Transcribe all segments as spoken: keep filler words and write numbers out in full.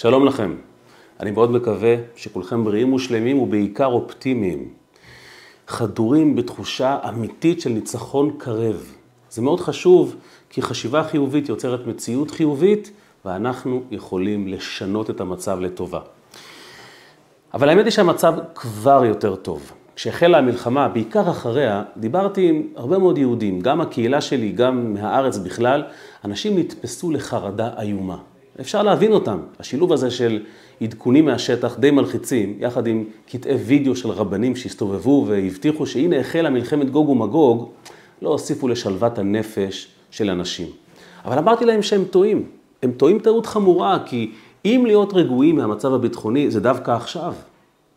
שלום לכם, אני מאוד מקווה שכולכם בריאים ושלמים ובעיקר אופטימיים, חדורים בתחושה אמיתית של ניצחון קרב. זה מאוד חשוב כי חשיבה חיובית יוצרת מציאות חיובית ואנחנו יכולים לשנות את המצב לטובה. אבל האמת היא שהמצב כבר יותר טוב. כשהחלה המלחמה, בעיקר אחריה, דיברתי עם הרבה מאוד יהודים, גם הקהילה שלי, גם מהארץ בכלל, אנשים נתפסו לחרדה איומה. אפשר להבין אותם. השילוב הזה של עדכונים מהשטח די מלחיצים, יחד עם קטעי וידאו של רבנים שהסתובבו והבטיחו שהנה החלה מלחמת גוג ומגוג, לא הוסיפו לשלוות הנפש של אנשים. אבל אמרתי להם שהם טועים. הם טועים טעות חמורה, כי אם להיות רגועים מהמצב הביטחוני זה דווקא עכשיו.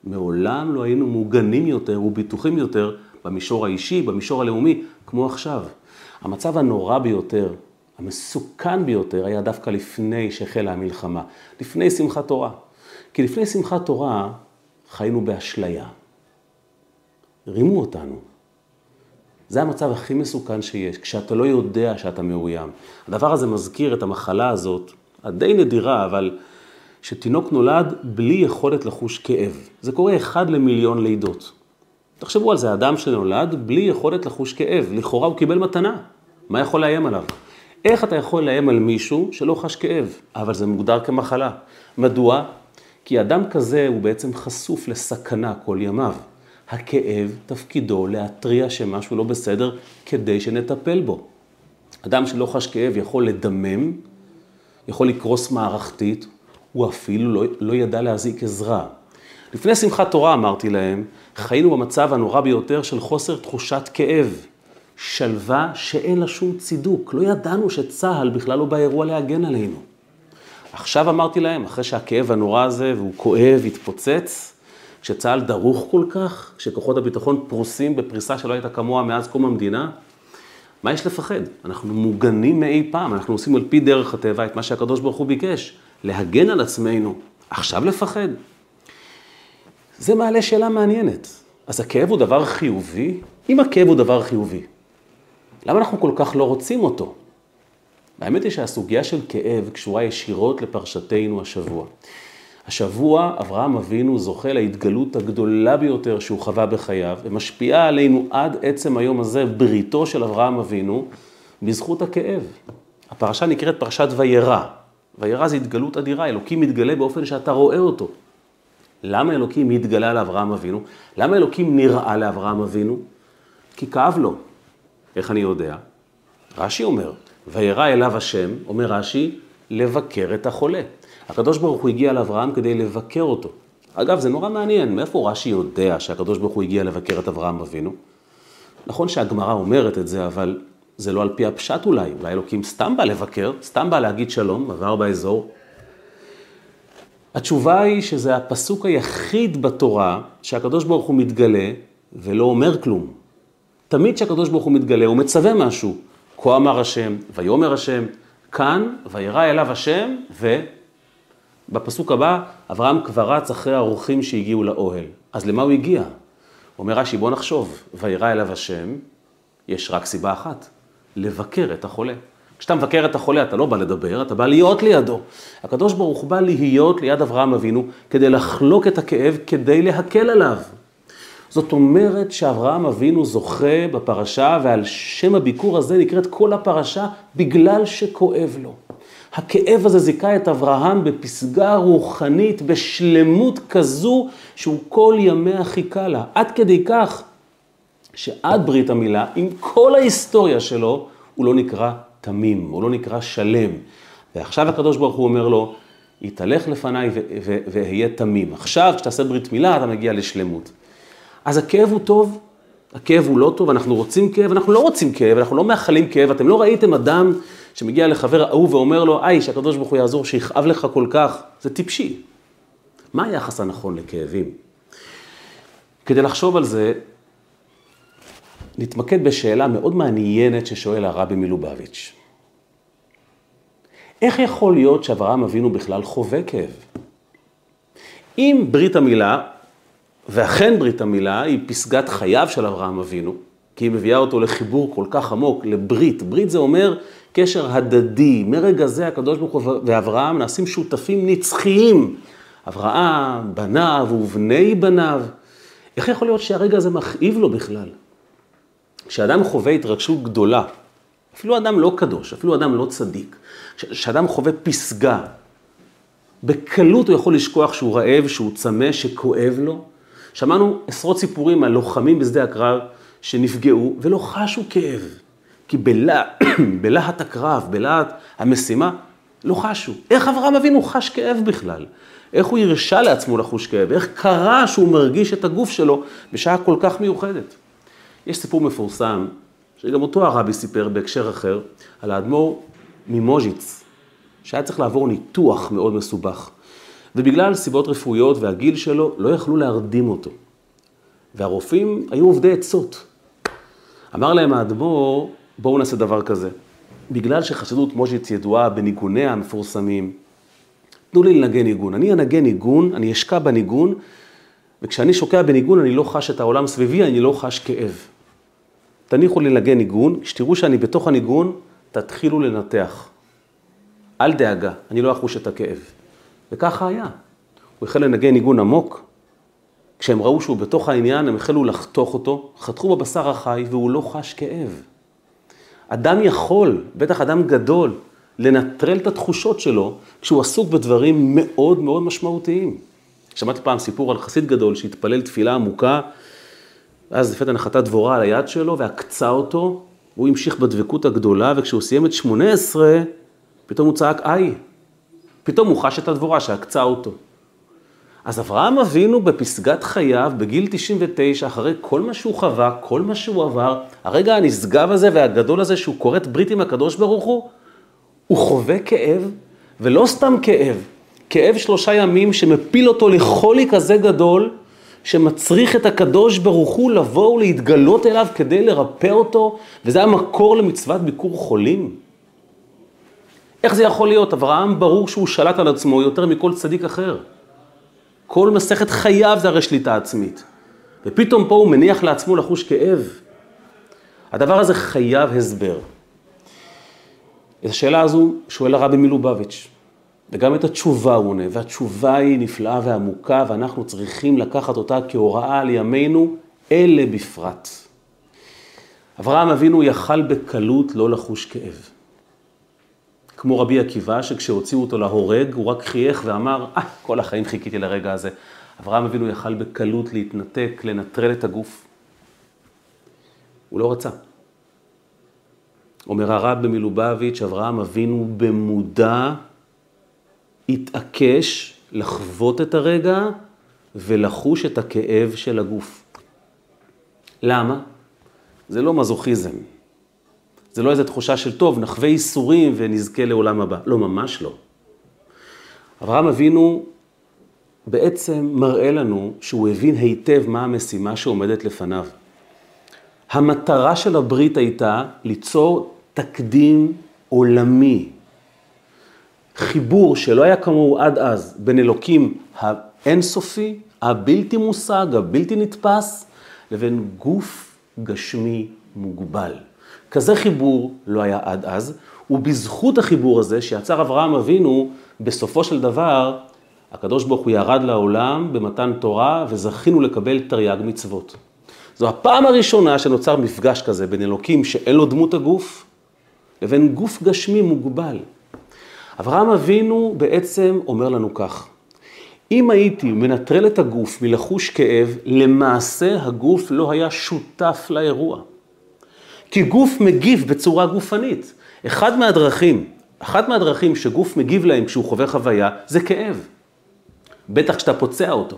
מעולם לא היינו מוגנים יותר וביטוחים יותר במישור האישי, במישור הלאומי, כמו עכשיו. המצב הנורא ביותר, המסוכן ביותר, היה דווקא לפני שהחלה המלחמה, לפני שמחת תורה. כי לפני שמחת תורה חיינו באשליה. רימו אותנו. זה המצב הכי מסוכן שיש, כשאתה לא יודע שאתה מאוים. הדבר הזה מזכיר את המחלה הזאת, הדי נדירה, אבל שתינוק נולד בלי יכולת לחוש כאב. זה קורה אחד למיליון לידות. תחשבו על זה, האדם שנולד בלי יכולת לחוש כאב. לכאורה הוא קיבל מתנה. מה יכול לאיים עליו? איך אתה יכול לאיים על מישהו שלא חש כאב? אבל זה מוגדר כמחלה. מדוע? כי אדם כזה הוא בעצם חשוף לסכנה כל ימיו. הכאב תפקידו להטריע שמשהו לא בסדר כדי שנטפל בו. אדם שלא חש כאב יכול לדמם, יכול לקרוס מערכתית, הוא אפילו לא, לא ידע להזעיק עזרה. לפני שמחת תורה, אמרתי להם, חיינו במצב הנורא ביותר של חוסר תחושת כאב. שלווה שאין לה שום צידוק. לא ידענו שצהל בכלל לא באירוע להגן עלינו. עכשיו אמרתי להם, אחרי שהכאב הנורא הזה, והוא כואב, התפוצץ, כשצהל דרוך כל כך, כשכוחות הביטחון פרוסים בפריסה שלא הייתה כמוה מאז קום המדינה, מה יש לפחד? אנחנו מוגנים מאי פעם, אנחנו עושים על פי דרך הטבע את מה שהקדוש ברוך הוא ביקש, להגן על עצמנו. עכשיו לפחד? זה מעלה שאלה מעניינת. אז הכאב הוא דבר חיובי? אם הכאב הוא דבר חיובי, למה אנחנו כל כך לא רוצים אותו? האמת היא שהסוגיה של כאב קשורה ישירות לפרשתנו השבוע. השבוע אברהם אבינו זוכה להתגלות הגדולה ביותר שהוא חווה בחייו, ומשפיעה עלינו עד עצם היום הזה בריתו של אברהם אבינו בזכות הכאב. הפרשה נקראת פרשת וירא. וירא זה התגלות אדירה, אלוקים מתגלה באופן שאתה רואה אותו. למה אלוקים מתגלה לאברהם אבינו? למה אלוקים נראה לאברהם אבינו? כי כאב לו. איך אני יודע? רש"י אומר, וירא אליו השם, אומר רש"י, לבקר את החולה. הקדוש ברוך הוא הגיע לאברהם כדי לבקר אותו. אגב, זה נורא מעניין, מאיפה רש"י יודע שהקדוש ברוך הוא הגיע לבקר את אברהם אבינו? נכון שהגמרא אומרת את זה, אבל זה לא על פי הפשט אולי. אולי אלוקים סתם בא לבקר, סתם בא להגיד שלום, עבר באזור. התשובה היא שזה הפסוק היחיד בתורה שהקדוש ברוך הוא מתגלה ולא אומר כלום. תמיד שהקדוש ברוך הוא מתגלה, הוא מצווה משהו. כה אמר השם, ויאמר השם, כאן וירא אליו השם, ובפסוק הבא אברהם כבר רץ אחרי האורחים שהגיעו לאוהל. אז למה הוא הגיע? אומר רש"י, בוא נחשוב, וירא אליו השם, יש רק סיבה אחת, לבקר את החולה. כשאתה מבקר את החולה, אתה לא בא לדבר, אתה בא להיות לידו. הקדוש ברוך הוא בא להיות ליד אברהם אבינו, כדי לחלוק את הכאב, כדי להקל עליו. זאת אומרת שאברהם אבינו זוכה בפרשה, ועל שם הביקור הזה נקראת כל הפרשה, בגלל שכואב לו. הכאב הזה זיכה את אברהם בפסגה רוחנית, בשלמות כזו, שהוא כל ימיה חיכה לה. עד כדי כך, שעד ברית המילה, עם כל ההיסטוריה שלו, הוא לא נקרא תמים, הוא לא נקרא שלם. ועכשיו הקדוש ברוך הוא אומר לו, יתהלך לפניי ואהיה תמים. עכשיו, כשתעשה ברית מילה, אתה מגיע לשלמות. אז הכאב הוא טוב, הכאב הוא לא טוב, אנחנו רוצים כאב, אנחנו לא רוצים כאב, אנחנו לא מאחלים כאב. אתם לא ראיתם אדם שמגיע לחבר אהוב ואומר לו, איי, שהקדוש ברוך הוא יעזור, שיכאב לך כל כך. זה טיפשי. מה היחס הנכון לכאבים? כדי לחשוב על זה, נתמקד בשאלה מאוד מעניינת ששואל הרבי מלובביץ'. איך יכול להיות שאברהם אבינו בכלל חווה כאב? אם ברית המילה, ואכן ברית המילה, היא פסגת חייו של אברהם אבינו, כי היא מביאה אותו לחיבור כל כך עמוק, לברית. ברית זה אומר קשר הדדי, מרגע זה הקדוש ברוך הוא ואברהם נעשים שותפים נצחיים. אברהם, בניו ובני בניו. איך יכול להיות שהרגע הזה מכאיב לו בכלל? כשאדם חווה התרגשות גדולה, אפילו אדם לא קדוש, אפילו אדם לא צדיק, כשאדם חווה פסגה, בקלות הוא יכול לשכוח שהוא רעב, שהוא צמא, שכואב לו. שמענו עשרות סיפורים על לוחמים בשדה הקרב שנפגעו ולא חשו כאב. כי בלה, בלהט הקרב, בלהט המשימה, לא חשו. איך אברהם אבינו חש כאב בכלל? איך הוא הרשה לעצמו לחוש כאב? איך קרה שהוא מרגיש את הגוף שלו בשעה כל כך מיוחדת? יש סיפור מפורסם, שגם אותו הרבי סיפר בהקשר אחר, על האדמו"ר ממוז'יץ, שהיה צריך לעבור ניתוח מאוד מסובך. ובגלל סיבות רפואיות והגיל שלו, לא יכלו להרדים אותו. והרופאים היו עובדי עצות. אמר להם האדמו"ר, בואו נעשה דבר כזה. בגלל שחסידות מוז'יץ ידועה בניגוניה המפורסמים, תנו לי לנגן ניגון. אני אנגן ניגון, אני אשקע בניגון, וכשאני שוקע בניגון אני לא חש את העולם סביבי, אני לא חש כאב. תניחו לי לנגן ניגון, כשתראו שאני בתוך הניגון, תתחילו לנתח. אל דאגה, אני לא אחוש את הכאב. וככה היה. הוא החל לנגן ניגון עמוק. כשהם ראו שהוא בתוך העניין, הם החלו לחתוך אותו, חתכו בבשר החי והוא לא חש כאב. אדם יכול, בטח אדם גדול, לנטרל את התחושות שלו כשהוא עסוק בדברים מאוד מאוד משמעותיים. שמעתי פעם סיפור על חסיד גדול שהתפלל תפילה עמוקה, אז לפתע נחתה דבורה על היד שלו והקצה אותו, הוא המשיך בדבקות הגדולה, וכשהוא סיים את שמונה עשרה, פתאום הוא צעק איי. פתאום הוא חש את הדבורה שהקצה אותו. אז אברהם אבינו בפסגת חייו, בגיל תשעים ותשע, אחרי כל מה שהוא חווה, כל מה שהוא עבר, הרגע הנשגב הזה והגדול הזה שהוא קוראת ברית עם הקדוש ברוך הוא, הוא חווה כאב, ולא סתם כאב, כאב שלושה ימים שמפיל אותו לחולי כזה גדול, שמצריך את הקדוש ברוך הוא לבוא ולהתגלות אליו כדי לרפא אותו, וזה המקור למצוות ביקור חולים. איך זה יכול להיות? אברהם ברור שהוא שלט על עצמו יותר מכל צדיק אחר. כל מסכת חייו זה הרי שליטה עצמית. ופתאום פה הוא מניח לעצמו לחוש כאב. הדבר הזה חייב הסבר. את השאלה הזו שואל הרבי מלובביץ', וגם את התשובה הוא עונה, והתשובה היא נפלאה ועמוקה, ואנחנו צריכים לקחת אותה כהוראה לימינו, אלה בפרט. אברהם אבינו יכל בקלות לא לחוש כאב. כמו רבי עקיבא, שכשהוציאו אותו להורג, הוא רק חייך ואמר, אה, כל החיים חיכיתי לרגע הזה. אברהם אבינו יכל בקלות להתנתק, לנטרל את הגוף. הוא לא רצה. אומר הרבי מלובביץ', אברהם אבינו במודע התעקש לחוות את הרגע ולחוש את הכאב של הגוף. למה? זה לא מזוכיזם. זה לא איזו תחושה של טוב, נחווה איסורים ונזכה לעולם הבא. לא, ממש לא. אברהם אבינו בעצם מראה לנו שהוא הבין היטב מה המשימה שעומדת לפניו. המטרה של הברית הייתה ליצור תקדים עולמי. חיבור שלא היה כמוהו עד אז בין אלוקים האינסופי, הבלתי מושג, הבלתי נתפס, לבין גוף גשמי מוגבל. כזה חיבור לא היה עד אז, ובזכות החיבור הזה שיצר אברהם אבינו, בסופו של דבר, הקדוש ברוך הוא ירד לעולם במתן תורה, וזכינו לקבל תרי"ג מצוות. זו הפעם הראשונה שנוצר מפגש כזה בין אלוקים שאין לו דמות הגוף, לבין גוף גשמי מוגבל. אברהם אבינו בעצם אומר לנו כך, אם הייתי מנטרל את הגוף מלחוש כאב, למעשה הגוף לא היה שותף לאירוע. כי גוף מגיב בצורה גופנית. אחד מהדרכים, אחת מהדרכים שגוף מגיב להם כשהוא חווה חוויה, זה כאב. בטח כשאתה פוצע אותו.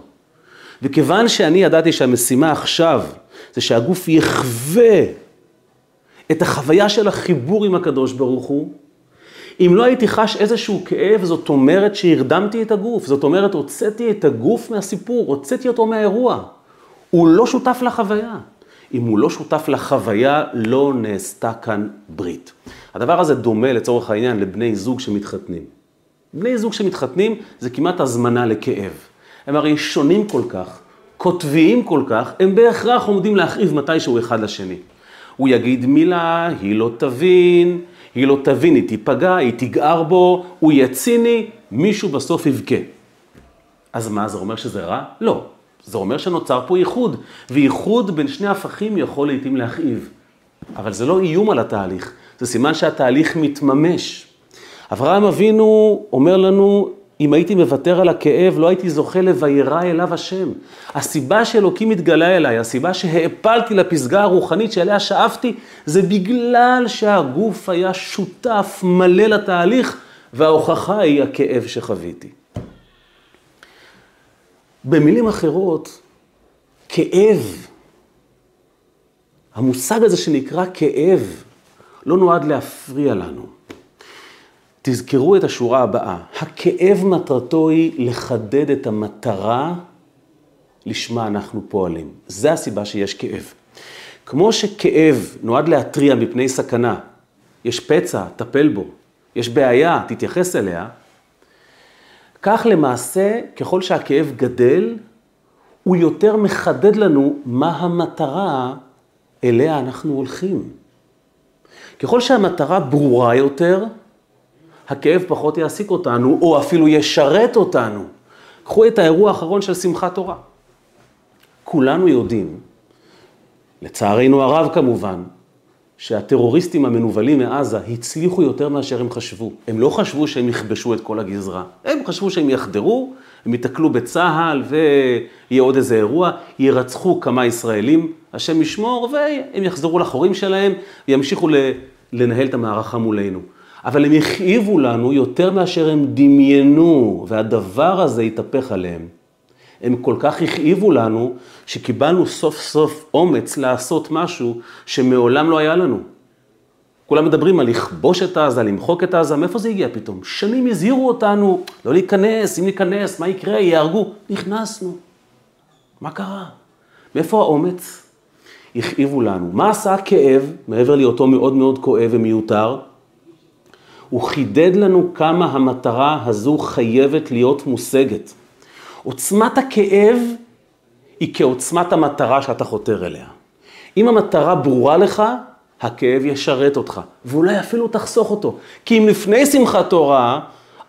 וכיוון שאני ידעתי שהמשימה עכשיו, זה שהגוף יחווה את החוויה של החיבור עם הקדוש ברוך הוא, אם לא הייתי חש איזשהו כאב, זאת אומרת שהרדמתי את הגוף, זאת אומרת הוצאתי את הגוף מהסיפור, הוצאתי אותו מהאירוע. הוא לא שותף לחוויה. אם הוא לא שותף לחוויה, לא נעשתה כאן ברית. הדבר הזה דומה לצורך העניין לבני זוג שמתחתנים. בני זוג שמתחתנים זה כמעט הזמנה לכאב. הם הרי שונים כל כך, כותביים כל כך, הם בהכרח עומדים להכאיב מתישהו אחד לשני. הוא יגיד מילה, היא לא תבין, היא לא תבין, היא תיפגע, היא תגער בו, הוא יציני, מישהו בסוף יבכה. אז מה, זה אומר שזה רע? לא. זה אומר שנוצר פה ייחוד, וייחוד בין שני הפכים יכול לעתים להכאיב. אבל זה לא איום על התהליך, זה סימן שהתהליך מתממש. אברהם אבינו אומר לנו, אם הייתי מוותר על הכאב, לא הייתי זוכה לוירא אליו השם. הסיבה שאלוקים התגלה אליי, הסיבה שהאפלתי לפסגה הרוחנית שאליה שאפתי, זה בגלל שהגוף היה שותף מלא לתהליך, וההוכחה היא הכאב שחוויתי. במילים אחרות, כאב, המושג הזה שנקרא כאב, לא נועד להפריע לנו. תזכרו את השורה הבאה, הכאב מטרתו היא לחדד את המטרה לשמה אנחנו פועלים. זו הסיבה שיש כאב. כמו שכאב נועד להטריע מפני סכנה, יש פצע, טפל בו, יש בעיה, תתייחס אליה, כך למעשה, ככל שהכאב גדל, הוא יותר מחדד לנו מה המטרה אליה אנחנו הולכים. ככל שהמטרה ברורה יותר, הכאב פחות יעסיק אותנו, או אפילו ישרת אותנו. קחו את האירוע האחרון של שמחת תורה. כולנו יודעים, לצערנו הרב כמובן, שהטרוריסטים המנוולים מעזה הצליחו יותר מאשר הם חשבו. הם לא חשבו שהם יכבשו את כל הגזרה. הם חשבו שהם יחדרו, הם יתקלו בצהל ויהיה עוד איזה אירוע, ירצחו כמה ישראלים, השם ישמור, והם יחזרו לחורים שלהם, וימשיכו לנהל את המערכה מולנו. אבל הם הכאיבו לנו יותר מאשר הם דמיינו, והדבר הזה התהפך עליהם. הם כל כך הכאיבו לנו, שקיבלנו סוף סוף אומץ לעשות משהו שמעולם לא היה לנו. כולם מדברים על לכבוש את עזה, למחוק את עזה, מאיפה זה הגיע פתאום? שנים הזהירו אותנו, לא להיכנס, אם ניכנס, מה יקרה, יהרגו. נכנסנו. מה קרה? מאיפה האומץ? הכאיבו לנו. מה עשה הכאב, מעבר להיותו מאוד מאוד כואב ומיותר? הוא חידד לנו כמה המטרה הזו חייבת להיות מושגת. עוצמת הכאב היא כעוצמת המטרה שאתה חותר אליה. אם המטרה ברורה לך, הכאב ישרת אותך, ואולי אפילו תחסוך אותו. כי אם לפני שמחת תורה,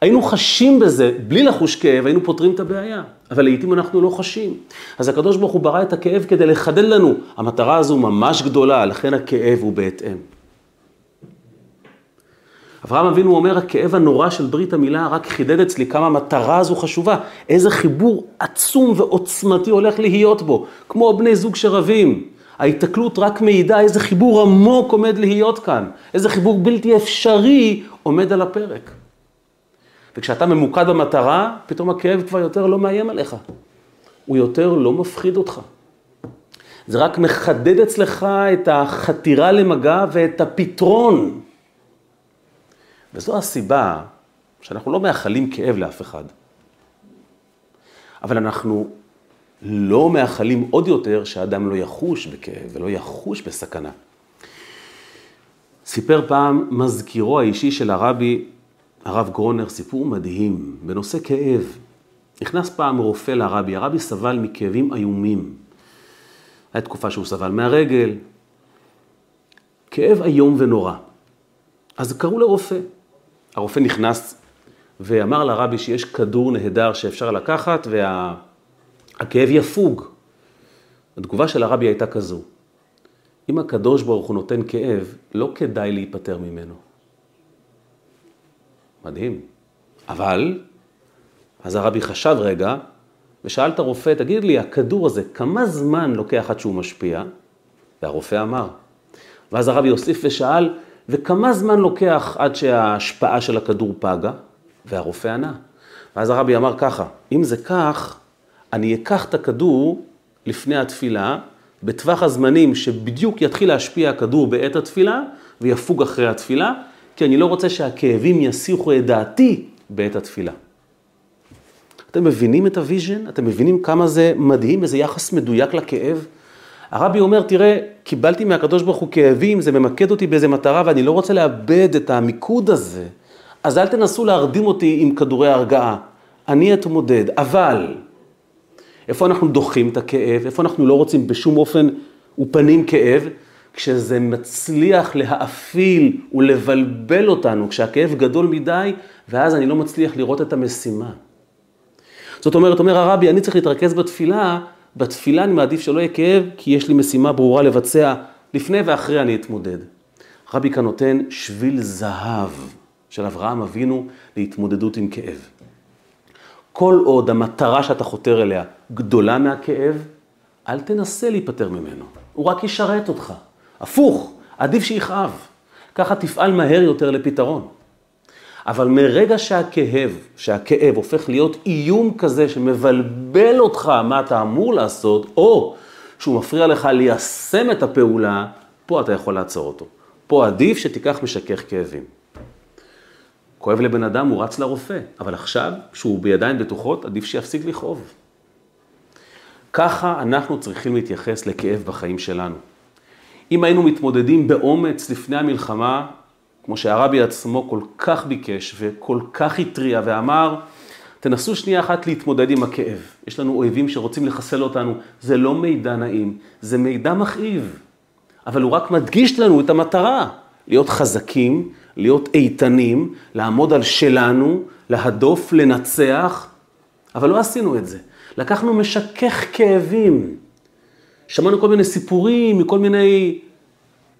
היינו חשים בזה, בלי לחוש כאב, היינו פותרים את הבעיה. אבל לעתים אנחנו לא חשים. אז הקדוש ברוך הוא ברא את הכאב כדי לחדד לנו. המטרה הזו ממש גדולה, לכן הכאב הוא בהתאם. אברהם אבינו אומר, הכאב הנורא של ברית המילה רק חידד אצלי כמה המטרה הזו חשובה. איזה חיבור עצום ועוצמתי הולך להיות בו. כמו בני זוג שרבים. ההיתקלות רק מעידה איזה חיבור עמוק עומד להיות כאן. איזה חיבור בלתי אפשרי עומד על הפרק. וכשאתה ממוקד במטרה, פתאום הכאב כבר יותר לא מאיים עליך. הוא יותר לא מפחיד אותך. זה רק מחדד אצלך את החתירה למגע ואת הפתרון. וזו הסיבה שאנחנו לא מאחלים כאב לאף אחד. אבל אנחנו לא מאחלים עוד יותר שהאדם לא יחוש בכאב ולא יחוש בסכנה. סיפר פעם מזכירו האישי של הרבי, הרב גרונר, סיפור מדהים בנושא כאב. נכנס פעם רופא לרבי, הרבי סבל מכאבים איומים. הייתה תקופה שהוא סבל מהרגל. כאב איום ונורא. אז קראו לרופא. הרופא נכנס ואמר לרבי שיש כדור נהדר שאפשר לקחת והכאב יפוג. התגובה של הרבי הייתה כזו. אם הקדוש ברוך הוא נותן כאב, לא כדאי להיפטר ממנו. מדהים. אבל, אז הרבי חשב רגע ושאל את הרופא, תגיד לי, הכדור הזה, כמה זמן לוקח עד שהוא משפיע? והרופא אמר. ואז הרבי הוסיף ושאל, וכמה זמן לוקח עד שההשפעה של הכדור פגה? והרופא ענה. ואז הרבי אמר ככה, אם זה כך, אני אקח את הכדור לפני התפילה, בטווח הזמנים שבדיוק יתחיל להשפיע הכדור בעת התפילה, ויפוג אחרי התפילה, כי אני לא רוצה שהכאבים יסיחו את דעתי בעת התפילה. אתם מבינים את הוויז'ן? אתם מבינים כמה זה מדהים, איזה יחס מדויק לכאב? הרבי אומר, תראה, קיבלתי מהקדוש ברוך הוא כאבים, זה ממקד אותי באיזה מטרה, ואני לא רוצה לאבד את המיקוד הזה, אז אל תנסו להרדים אותי עם כדורי הרגעה. אני אתמודד, אבל איפה אנחנו דוחים את הכאב, איפה אנחנו לא רוצים בשום אופן ופנים כאב, כשזה מצליח להאפיל ולבלבל אותנו, כשהכאב גדול מדי, ואז אני לא מצליח לראות את המשימה. זאת אומרת, אומר הרבי, אני צריך להתרכז בתפילה, בתפילה אני מעדיף שלא יהיה כאב, כי יש לי משימה ברורה לבצע, לפני ואחרי אני אתמודד. הרבי כאן נותן שביל זהב של אברהם אבינו להתמודדות עם כאב. כל עוד המטרה שאתה חותר אליה גדולה מהכאב, אל תנסה להיפטר ממנו. הוא רק ישרת אותך. הפוך, עדיף שיכאב. ככה תפעל מהר יותר לפתרון. אבל מרגע שהכאב, שהכאב הופך להיות איום כזה שמבלבל אותך מה אתה אמור לעשות, או שהוא מפריע לך ליישם את הפעולה, פה אתה יכול לעצור אותו. פה עדיף שתיקח משכך כאבים. כואב לבן אדם, הוא רץ לרופא, אבל עכשיו, כשהוא בידיים בטוחות, עדיף שיפסיק לכאוב. ככה אנחנו צריכים להתייחס לכאב בחיים שלנו. אם היינו מתמודדים באומץ לפני המלחמה, כמו שהרבי עצמו כל כך ביקש וכל כך התריע ואמר, תנסו שנייה אחת להתמודד עם הכאב. יש לנו אויבים שרוצים לחסל אותנו. זה לא מידע נעים, זה מידע מכאיב. אבל הוא רק מדגיש לנו את המטרה. להיות חזקים, להיות איתנים, לעמוד על שלנו, להדוף, לנצח. אבל לא עשינו את זה. לקחנו משכך כאבים. שמענו כל מיני סיפורים מכל מיני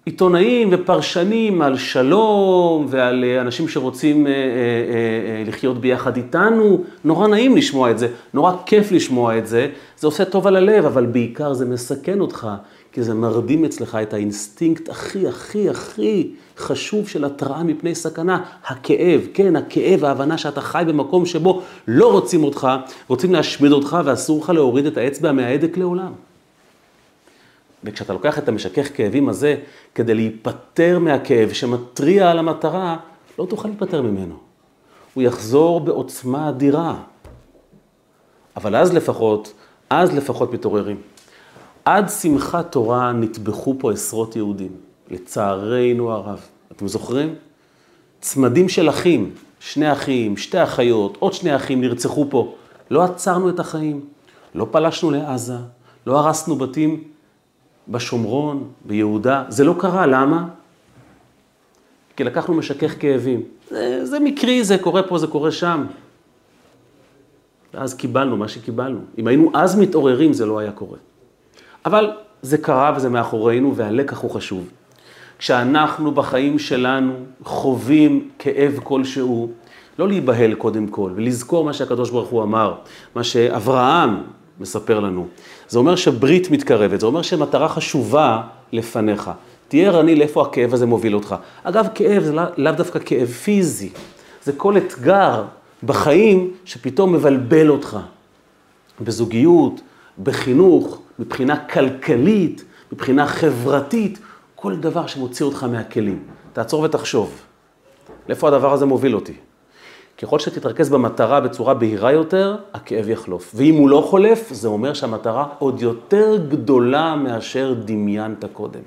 עיתונאים ופרשנים על שלום ועל אנשים שרוצים אה, אה, אה, לחיות ביחד איתנו. נורא נעים לשמוע את זה, נורא כיף לשמוע את זה. זה עושה טוב על הלב, אבל בעיקר זה מסכן אותך, כי זה מרדים אצלך את האינסטינקט הכי, הכי, הכי חשוב של התראה מפני סכנה. הכאב, כן, הכאב, ההבנה שאתה חי במקום שבו לא רוצים אותך, רוצים להשמיד אותך ואסור לך להוריד את האצבע מההדק לעולם. וכשאתה לוקח את המשכך כאבים הזה כדי להיפטר מהכאב שמטריע על המטרה, לא תוכל להיפטר ממנו. הוא יחזור בעוצמה אדירה. אבל אז לפחות, אז לפחות מתעוררים. עד שמחת תורה נטבחו פה עשרות יהודים, לצערנו הרב. אתם זוכרים? צמדים של אחים, שני אחים, שתי אחיות, עוד שני אחים נרצחו פה. לא עצרנו את החיים, לא פלשנו לעזה, לא הרסנו בתים בשומרון, ביהודה. זה לא קרה, למה? כי לקחנו משכך כאבים. זה, זה מקרי, זה קורה פה, זה קורה שם. ואז קיבלנו מה שקיבלנו. אם היינו אז מתעוררים, זה לא היה קורה. אבל זה קרה וזה מאחורינו, והלקח הוא חשוב. כשאנחנו בחיים שלנו חווים כאב כלשהו, לא להיבהל קודם כל, ולזכור מה שהקדוש ברוך הוא אמר, מה שאברהם מספר לנו. זה אומר שברית מתקרבת, זה אומר שמטרה חשובה לפניך. תהיה ערני לאיפה הכאב הזה מוביל אותך. אגב, כאב זה לאו דווקא כאב פיזי. זה כל אתגר בחיים שפתאום מבלבל אותך. בזוגיות, בחינוך, מבחינה כלכלית, מבחינה חברתית, כל דבר שמוציא אותך מהכלים. תעצור ותחשוב, לאיפה הדבר הזה מוביל אותי? ככל שתתרכז במטרה בצורה בהירה יותר, הכאב יחלוף. ואם הוא לא חולף, זה אומר שהמטרה עוד יותר גדולה מאשר דמיינת קודם.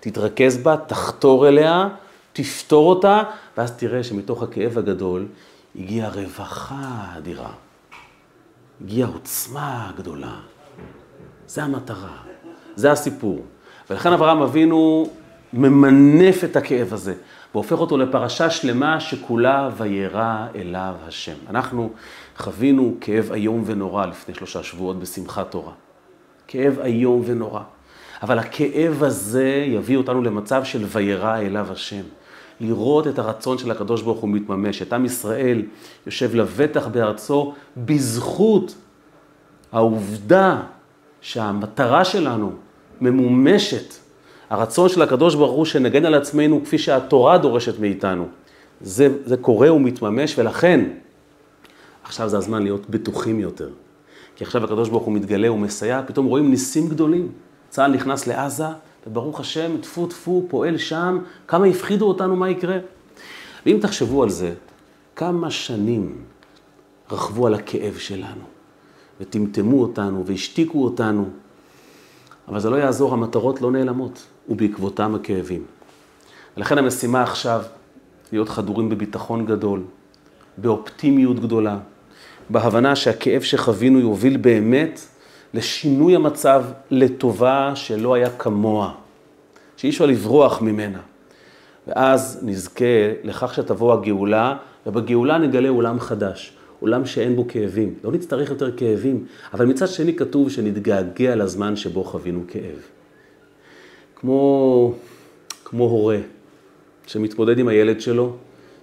תתרכז בה, תחתור אליה, תפתור אותה, ואז תראה שמתוך הכאב הגדול הגיעה רווחה אדירה. הגיעה עוצמה גדולה. זה המטרה, זה הסיפור. ולכן אברהם אבינו ממנף את הכאב הזה, והופך אותו לפרשה שלמה שכולה וירא אליו השם. אנחנו חווינו כאב איום ונורא לפני שלושה שבועות בשמחת תורה. כאב איום ונורא. אבל הכאב הזה יביא אותנו למצב של וירא אליו השם. לראות את הרצון של הקדוש ברוך הוא מתממש. את עם ישראל יושב לבטח בארצו בזכות העובדה שהמטרה שלנו ממומשת. הרצון של הקדוש ברוך הוא שנגן על עצמנו כפי שהתורה דורשת מאיתנו. זה, זה קורה ומתממש, ולכן עכשיו זה הזמן להיות בטוחים יותר. כי עכשיו הקדוש ברוך הוא מתגלה ומסייע, פתאום רואים ניסים גדולים. צהל נכנס לעזה, וברוך השם, תפו תפו, פועל שם, כמה יפחידו אותנו מה יקרה. ואם תחשבו על זה, כמה שנים רחבו על הכאב שלנו, וטמטמו אותנו והשתיקו אותנו, אבל זה לא יעזור, המטרות לא נעלמות, ובעקבותם הכאבים. ולכן המשימה עכשיו, להיות חדורים בביטחון גדול, באופטימיות גדולה, בהבנה שהכאב שחווינו יוביל באמת לשינוי המצב לטובה שלא היה כמוה. שאי אפשר לברוח ממנה. ואז נזכה לכך שתבוא הגאולה, ובגאולה נגלה עולם חדש, עולם שאין בו כאבים. לא נצטרך יותר כאבים, אבל מצד שני כתוב שנתגעגע לזמן שבו חווינו כאב. כמו, כמו הורה שמתמודד עם הילד שלו,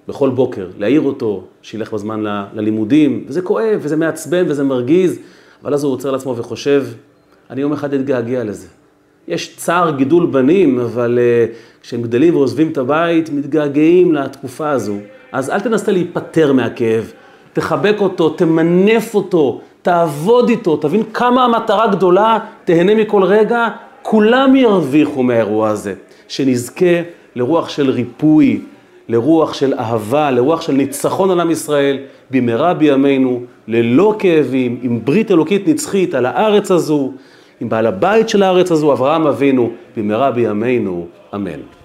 בכל בוקר, להעיר אותו, שילך בזמן ל, ללימודים, וזה כואב, וזה מעצבן, וזה מרגיז, אבל אז הוא עוצר לעצמו וחושב, אני יום אחד אתגעגע לזה. יש צער גידול בנים, אבל uh, כשהם גדלים ועוזבים את הבית, מתגעגעים לתקופה הזו. אז אל תנסה להיפטר מהכאב, תחבק אותו, תמנף אותו, תעבוד איתו, תבין כמה המטרה גדולה, תהנה מכל רגע, כולם ירוויחו מהאירוע הזה, שנזכה לרוח של ריפוי, לרוח של אהבה, לרוח של ניצחון על עם ישראל, במהרה בימינו, ללא כאבים, עם ברית אלוקית נצחית על הארץ הזו, עם בעל הבית של הארץ הזו, אברהם אבינו, במהרה בימינו, אמן.